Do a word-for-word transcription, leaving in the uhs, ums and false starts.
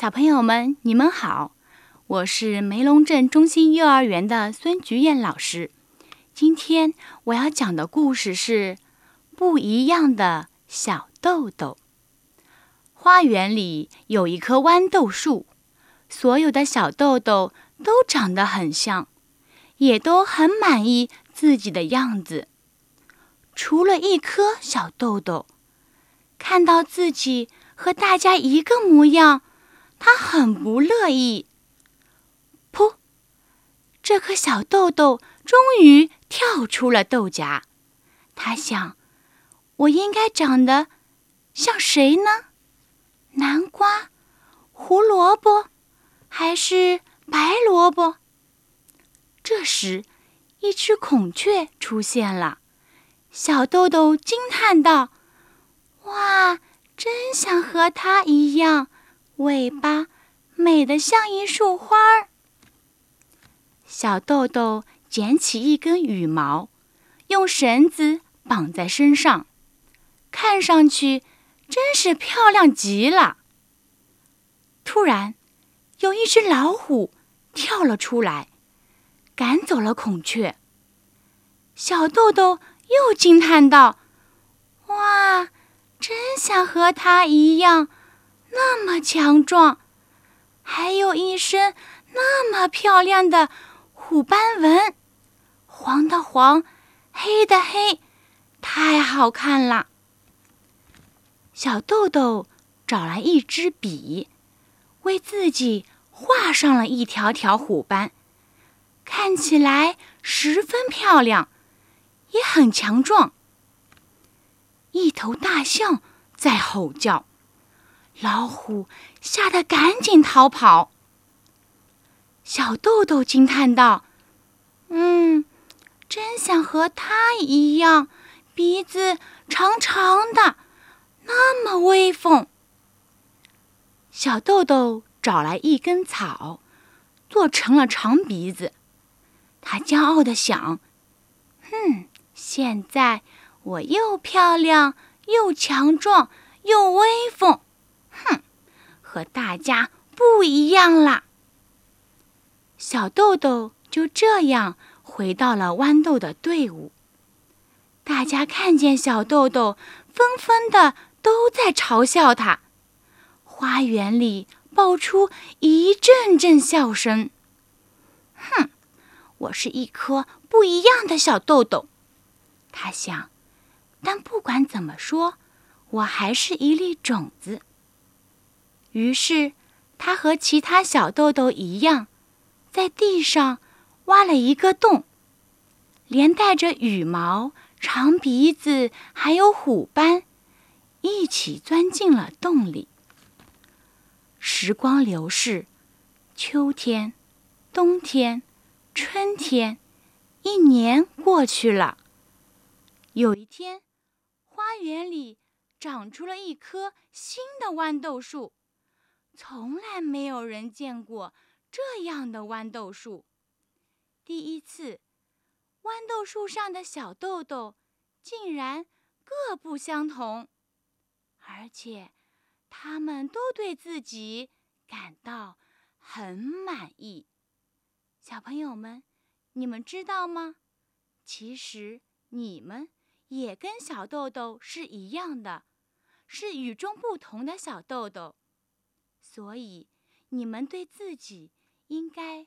小朋友们，你们好，我是梅龙镇中心幼儿园的孙菊燕老师。今天我要讲的故事是《不一样的小豆豆》。花园里有一棵豌豆树，所有的小豆豆都长得很像，也都很满意自己的样子。除了一颗小豆豆，看到自己和大家一个模样，他很不乐意。噗！这颗小豆豆终于跳出了豆荚。他想，我应该长得像谁呢？南瓜、胡萝卜，还是白萝卜？这时，一只孔雀出现了。小豆豆惊叹道：哇，真想和它一样，尾巴美得像一束花儿。小豆豆捡起一根羽毛，用绳子绑在身上，看上去真是漂亮极了。突然，有一只老虎跳了出来，赶走了孔雀。小豆豆又惊叹道：哇，真想和它一样，那么强壮，还有一身那么漂亮的虎斑纹，黄的黄，黑的黑，太好看了。小豆豆找来一支笔，为自己画上了一条条虎斑，看起来十分漂亮，也很强壮。一头大象在吼叫，老虎吓得赶紧逃跑。小豆豆惊叹道：嗯，真想和它一样，鼻子长长的，那么威风。小豆豆找来一根草，做成了长鼻子。他骄傲地想：哼，现在我又漂亮，又强壮，又威风，哼，和大家不一样啦。小豆豆就这样回到了豌豆的队伍。大家看见小豆豆，纷纷的都在嘲笑他。花园里爆出一阵阵笑声。哼，我是一颗不一样的小豆豆，他想，但不管怎么说，我还是一粒种子。于是，他和其他小豆豆一样，在地上挖了一个洞，连带着羽毛、长鼻子还有虎斑，一起钻进了洞里。时光流逝，秋天、冬天、春天，一年过去了。有一天，花园里长出了一棵新的豌豆树，从来没有人见过这样的豌豆树。第一次，豌豆树上的小豆豆竟然各不相同，而且他们都对自己感到很满意。小朋友们，你们知道吗？其实你们也跟小豆豆是一样的，是与众不同的小豆豆。所以你们对自己应该